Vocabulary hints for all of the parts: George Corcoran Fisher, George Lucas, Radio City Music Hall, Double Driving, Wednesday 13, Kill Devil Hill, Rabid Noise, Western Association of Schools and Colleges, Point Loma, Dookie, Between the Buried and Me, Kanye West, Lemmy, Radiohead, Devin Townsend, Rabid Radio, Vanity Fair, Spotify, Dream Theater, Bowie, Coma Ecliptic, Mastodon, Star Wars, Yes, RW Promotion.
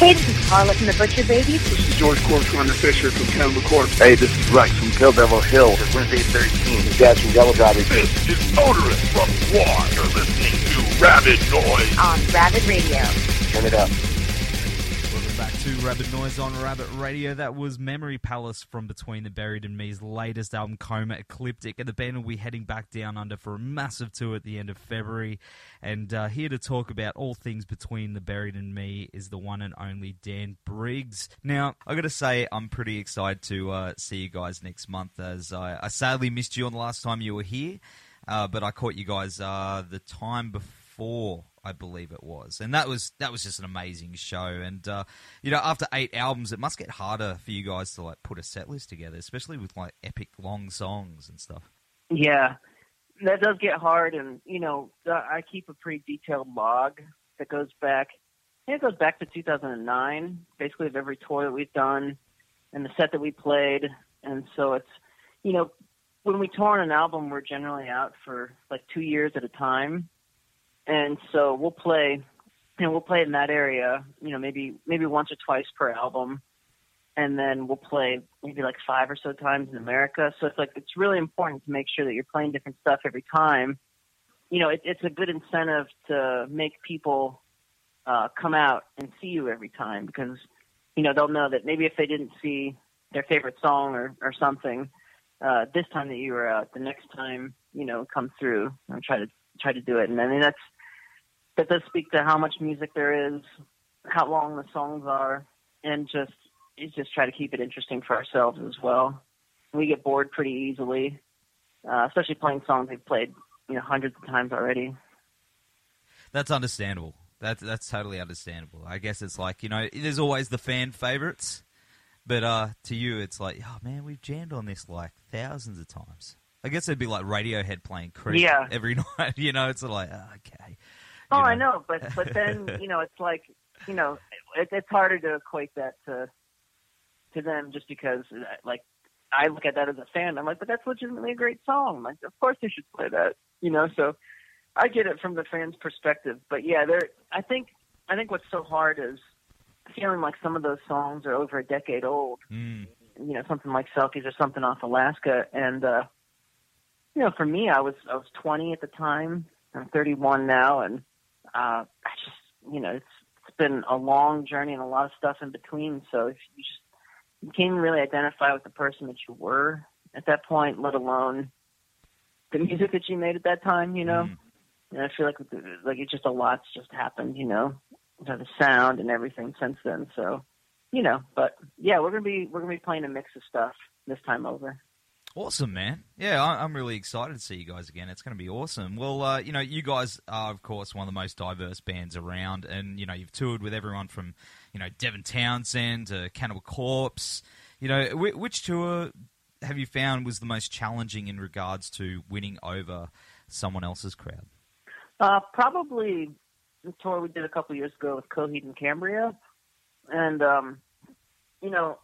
Hey, this is Carla from the Butcher Babies. This is George Corcoran Fisher from Cannibal Corpse. Hey, this is Rex from Kill Devil Hill. It's Wednesday 13. This is Dad from Double Driving. This is Motorist from Warr. You're listening to Rabid Noise on Rabid Radio. Turn it up. Welcome back to Rabid Noise on Rabid Radio. That was Memory Palace from Between the Buried and Me's latest album, Coma Ecliptic. And the band will be heading back down under for a massive tour at the end of February. And here to talk about all things Between the Buried and Me is the one and only Dan Briggs. Now, I got to say, I'm pretty excited to see you guys next month, as I sadly missed you on the last time you were here, but I caught you guys the time before, I believe it was. And that was just an amazing show. And, you know, after 8 albums, it must get harder for you guys to, like, put a set list together, especially with, like, epic long songs and stuff. Yeah. That does get hard, and, you know, I keep a pretty detailed log that goes back. I think it goes back to 2009, basically, of every tour that we've done and the set that we played. And so it's, you know, when we tour on an album, we're generally out for, like, 2 years at a time. And so we'll play in that area, you know, maybe once or twice per album. And then we'll play maybe like 5 or so times in America. So it's like, it's really important to make sure that you're playing different stuff every time. You know, it's a good incentive to make people come out and see you every time, because, you know, they'll know that maybe if they didn't see their favorite song or something this time that you were out, the next time, you know, come through and try to do it. And I mean, that does speak to how much music there is, how long the songs are, and just try to keep it interesting for ourselves as well. We get bored pretty easily, especially playing songs we've played, you know, hundreds of times already. That's understandable. That's totally understandable. I guess it's like, you know, there's always the fan favorites, but to you it's like, oh man, we've jammed on this like thousands of times. I guess it'd be like Radiohead playing Creep every night. You know, it's like, oh, okay. Oh, you know? I know, but then, you know, it's like, you know, it's harder to equate that to them, just because, like, I look at that as a fan. I'm like, but that's legitimately a great song. Like, of course they should play that, you know. So I get it from the fans' perspective. But yeah, I think what's so hard is feeling like some of those songs are over a decade old. Mm. You know, something like Selkies or something off Alaska. And you know, for me, I was 20 at the time. I'm 31 now, and I just, you know, it's been a long journey and a lot of stuff in between. So if you just you can't really identify with the person that you were at that point, let alone the music that you made at that time, you know? Mm. And I feel like it's just a lot's just happened, you know, the sound and everything since then. So, you know, but yeah, we're going to be playing a mix of stuff this time over. Awesome, man. Yeah, I'm really excited to see you guys again. It's going to be awesome. Well, you know, you guys are, of course, one of the most diverse bands around. And, you know, you've toured with everyone from, you know, Devin Townsend to Cannibal Corpse. You know, which tour have you found was the most challenging in regards to winning over someone else's crowd? Probably the tour we did a couple years ago with Coheed and Cambria. And, you know,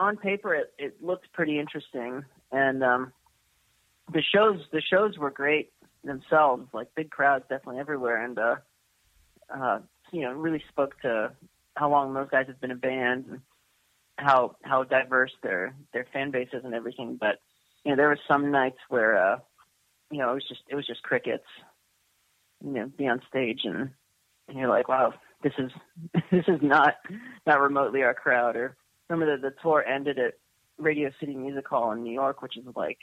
on paper, it looked pretty interesting. And the shows were great themselves, like big crowds definitely everywhere. And, you know, really spoke to how long those guys have been a band and how diverse their fan base is and everything. But, you know, there were some nights where, you know, it was just crickets, you know, be on stage and you're like, wow, this is not remotely our crowd. Or remember that the tour ended at Radio City Music Hall in New York, which is like,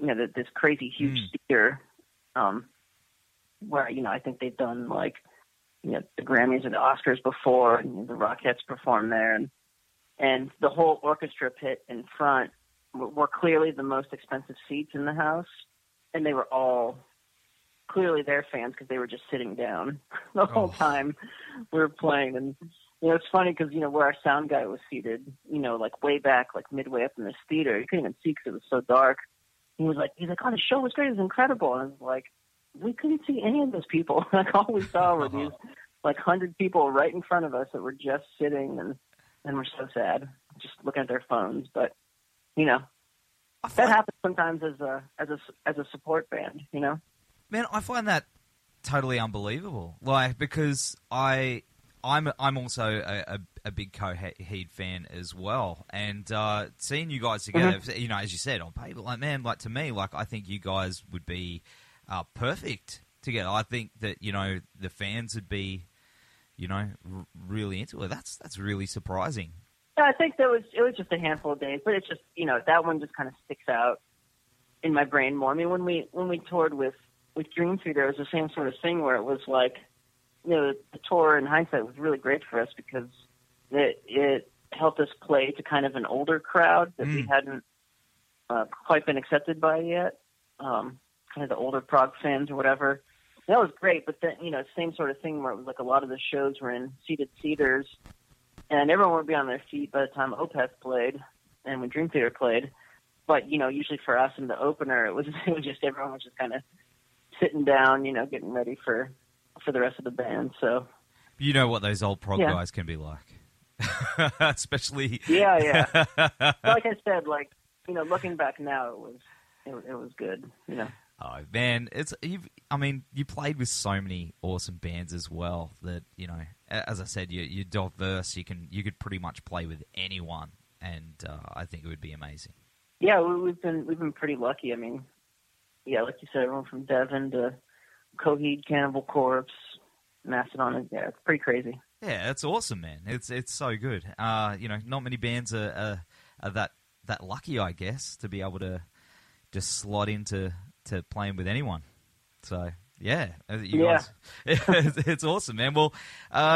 you know, this crazy huge theater, where, you know, I think they've done like, you know, the Grammys or the Oscars before, and you know, the Rockettes performed there, and the whole orchestra pit in front were clearly the most expensive seats in the house, and they were all clearly their fans because they were just sitting down the whole time we were playing. And You know, it's funny because, you know, where our sound guy was seated, you know, like way back, like midway up in this theater, you couldn't even see because it was so dark. He's like, oh, the show was great. It was incredible. And I was like, we couldn't see any of those people. Like, all we saw were these, like, 100 people right in front of us that were just sitting and we're so sad, just looking at their phones. But, you know, that happens sometimes as a support band, you know? Man, I find that totally unbelievable. Like, because I'm also a big Coheed fan as well, and seeing you guys together, mm-hmm. you know, as you said on paper, like, man, like, to me, like, I think you guys would be perfect together. I think that, you know, the fans would be, you know, really into it. That's really surprising. Yeah, I think it was just a handful of days, but it's just, you know, that one just kind of sticks out in my brain more. I mean, when we toured with Dream Theater, it was the same sort of thing where it was like, you know, the tour in hindsight was really great for us because it helped us play to kind of an older crowd that we hadn't quite been accepted by yet, kind of the older prog fans or whatever. That was great, but then, you know, same sort of thing where it was like a lot of the shows were in seated theaters, and everyone would be on their feet by the time Opeth played and when Dream Theater played. But, you know, usually for us in the opener, it was just everyone was just kind of sitting down, you know, getting ready for the rest of the band. So you know what those old prog guys can be like. Especially like I said, like, you know, looking back now, it was good, you know. Oh man, you played with so many awesome bands as well that, you know, as I said, you're diverse, you could pretty much play with anyone, and I think it would be amazing. Yeah, we've been pretty lucky. I mean, yeah, like you said, everyone from Devin to Coheed, Cannibal Corpse, Mastodon. Yeah, it's pretty crazy. Yeah, that's awesome, man. It's so good. You know, not many bands are that lucky, I guess, to be able to just slot into playing with anyone. So yeah, you guys, it's awesome, man. Well,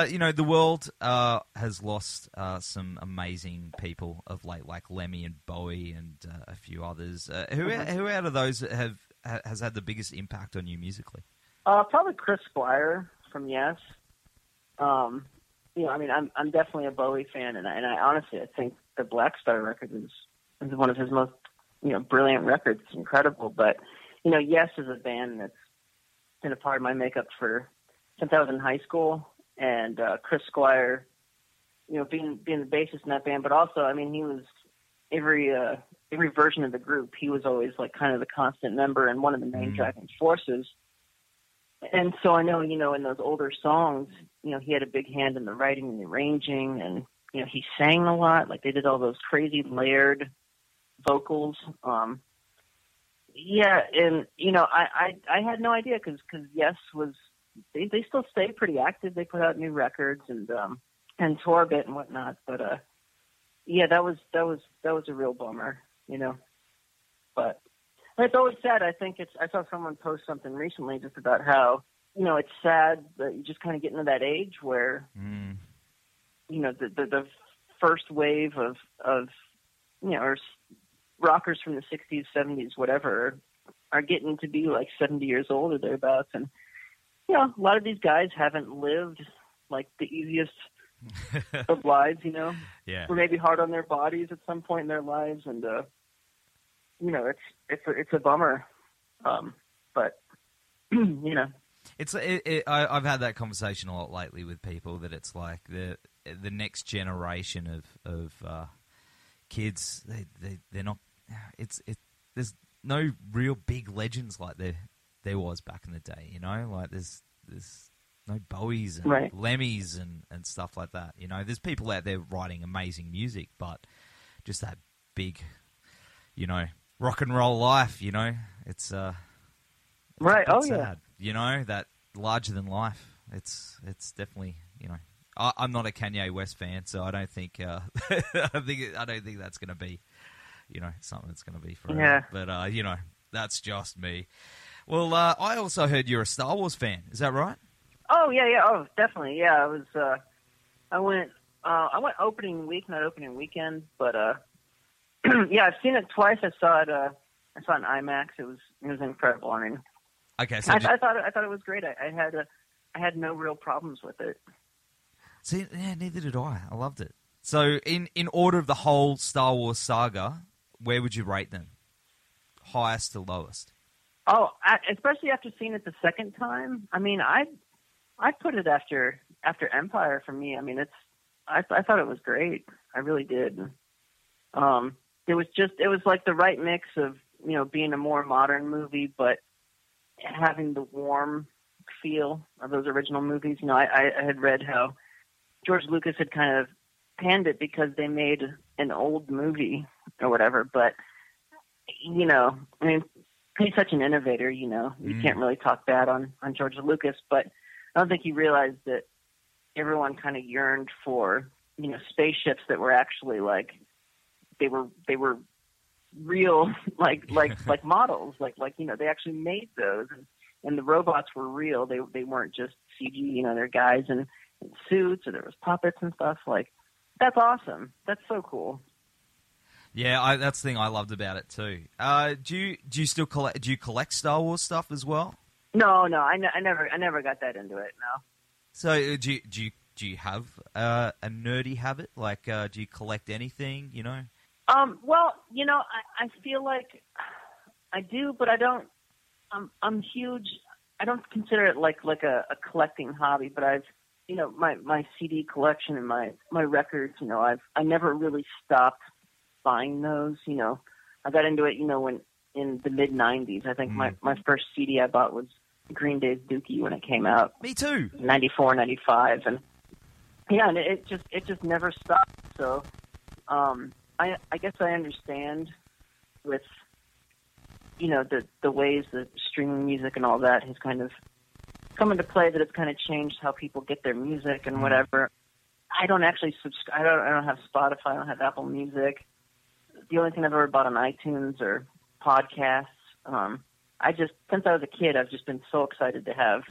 you know, the world has lost some amazing people of late, like Lemmy and Bowie and a few others. Who out of those has had the biggest impact on you musically? Probably Chris Squire from Yes. You know, I mean, I'm definitely a Bowie fan, and I honestly, I think the Blackstar record is one of his most, you know, brilliant records. It's incredible, but, you know, Yes is a band that's been a part of my makeup since I was in high school, and Chris Squire, you know, being the bassist in that band, but also, I mean, he was every version of the group, he was always like kind of the constant member and one of the main driving forces. And so I know, you know, in those older songs, you know, he had a big hand in the writing and the arranging, and, you know, he sang a lot. Like, they did all those crazy layered vocals. Yeah. And, you know, I had no idea because Yes was, they still stay pretty active. They put out new records and tour a bit and whatnot. But, yeah, that was a real bummer, you know, but it's always sad. I think I saw someone post something recently just about how, you know, it's sad that you just kind of get into that age where, you know, the first wave of, you know, or rockers from the 60s, 70s, whatever, are getting to be like 70 years old or thereabouts. And, you know, a lot of these guys haven't lived like the easiest of lives, you know, were maybe hard on their bodies at some point in their lives, and you know, it's a bummer, but you know, I've had that conversation a lot lately with people that it's like the next generation of kids, they're not. There's no real big legends like there was back in the day, you know, like there's no Bowies and Lemmys and stuff like that. You know, there's people out there writing amazing music, but just that big, you know, rock and roll life, you know, it's right. Oh, sad, yeah. You know, that larger than life. It's definitely, you know, I'm not a Kanye West fan, so I don't think, I don't think that's going to be, you know, something that's going to be forever. Yeah. But, you know, that's just me. Well, I also heard you're a Star Wars fan. Is that right? Oh, yeah. Oh, definitely. Yeah, I was, I went opening week, not opening weekend, but, yeah, I've seen it twice. I saw it in IMAX. It was incredible. I mean, okay. So I thought it was great. I had no real problems with it. See, yeah, neither did I. I loved it. So, in order of the whole Star Wars saga, where would you rate them? Highest to lowest? Oh, especially after seeing it the second time. I mean, I put it after Empire for me. I mean, I thought it was great. I really did. It was like the right mix of, you know, being a more modern movie, but having the warm feel of those original movies. You know, I had read how George Lucas had kind of panned it because they made an old movie or whatever. But, you know, I mean, he's such an innovator, you know, you can't really talk bad on George Lucas, but I don't think he realized that everyone kind of yearned for, you know, spaceships that were actually like, they were real, like models, like, you know, they actually made those, and the robots were real. They weren't just CG, you know, they're guys in suits, or there was puppets and stuff. Like, that's awesome. That's so cool. Yeah, that's the thing I loved about it too. Do you still collect? Do you collect Star Wars stuff as well? No, I never got that into it. No. So do you have a nerdy habit? Like, do you collect anything? You know. Well, you know, I feel like I do, but I don't. I'm huge. I don't consider it like a collecting hobby, but I've, you know, my CD collection and my records. You know, I never really stopped buying those. You know, I got into it, you know, when in the mid 90s, I think my first CD I bought was Green Day's Dookie when it came out. Me too. 94, 95. And yeah, and it just never stopped. So, I guess I understand with, you know, the ways that streaming music and all that has kind of come into play, that it's kind of changed how people get their music and whatever. I don't actually subscribe. I don't have Spotify. I don't have Apple Music. The only thing I've ever bought on iTunes or podcasts. Since I was a kid, I've just been so excited to have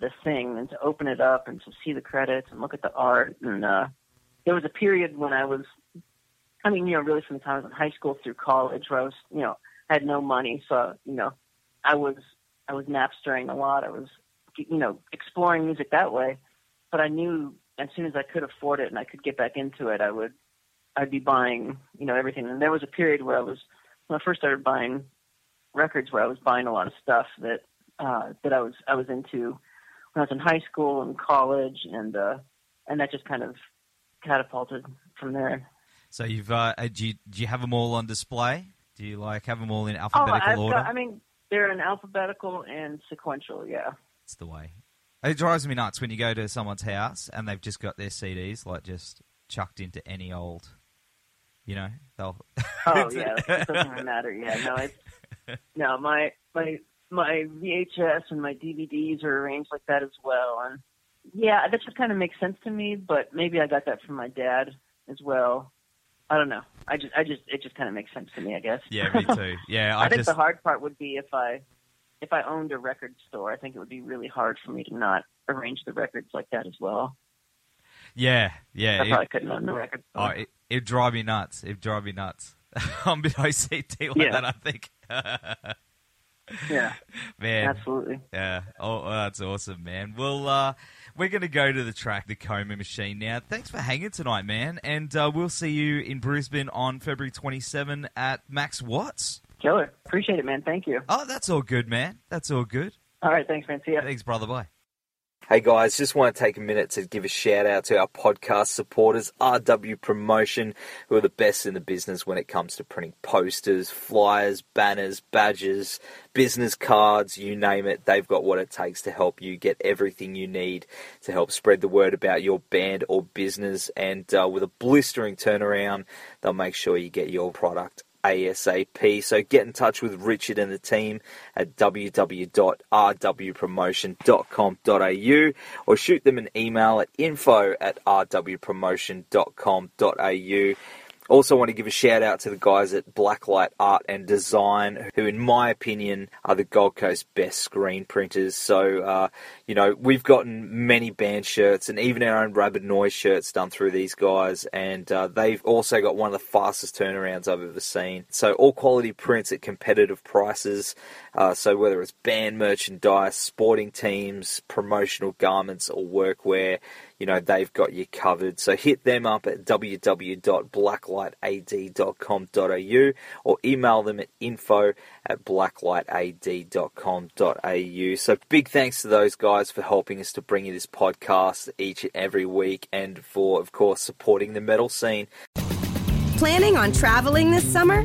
this thing and to open it up and to see the credits and look at the art. And there was a period when really from the time I was in high school through college, where I was, you know, had no money, so, you know, I was Napstering a lot. I was, you know, exploring music that way. But I knew as soon as I could afford it and I could get back into it, I'd be buying, you know, everything. And there was a period where when I first started buying records, where I was buying a lot of stuff that that I was into when I was in high school and college, and that just kind of catapulted from there. So you've do you have them all on display? Do you like have them all in alphabetical order? They're in alphabetical and sequential. Yeah, it's the way. It drives me nuts when you go to someone's house and they've just got their CDs like just chucked into any old, you know. Oh yeah, it doesn't really matter. Yeah, my VHS and my DVDs are arranged like that as well, and yeah, that just kind of makes sense to me. But maybe I got that from my dad as well. I don't know. I just it just kind of makes sense to me, I guess. Yeah, me too. Yeah, I think the hard part would be if I owned a record store, I think it would be really hard for me to not arrange the records like that as well. Yeah. I probably couldn't own the record store. Oh, it'd drive me nuts. I'm a bit OCD that, I think. Yeah. Man. Absolutely. Yeah. Oh, that's awesome, man. Well, we're going to go to the track, The Coma Machine, now. Thanks for hanging tonight, man. And we'll see you in Brisbane on February 27 at Max Watts. Killer. Appreciate it, man. Thank you. Oh, that's all good, man. That's all good. All right. Thanks, man. See ya. Thanks, brother. Bye. Hey, guys. Just want to take a minute to give a shout-out to our podcast supporters, RW Promotion, who are the best in the business when it comes to printing posters, flyers, banners, badges, business cards, you name it. They've got what it takes to help you get everything you need to help spread the word about your band or business. And with a blistering turnaround, they'll make sure you get your product ASAP. So get in touch with Richard and the team at www.rwpromotion.com.au, or shoot them an email at info@rwpromotion.com.au. Also want to give a shout out to the guys at Blacklight Art and Design, who in my opinion are the Gold Coast best screen printers. So, you know, we've gotten many band shirts and even our own Rabid Noise shirts done through these guys. And they've also got one of the fastest turnarounds I've ever seen. So all quality prints at competitive prices. So whether it's band merchandise, sporting teams, promotional garments or workwear, you know, they've got you covered. So hit them up at www.blacklightad.com.au or email them at info@blacklightad.com.au. So big thanks to those guys for helping us to bring you this podcast each and every week, and for, of course, supporting the metal scene. Planning on traveling this summer?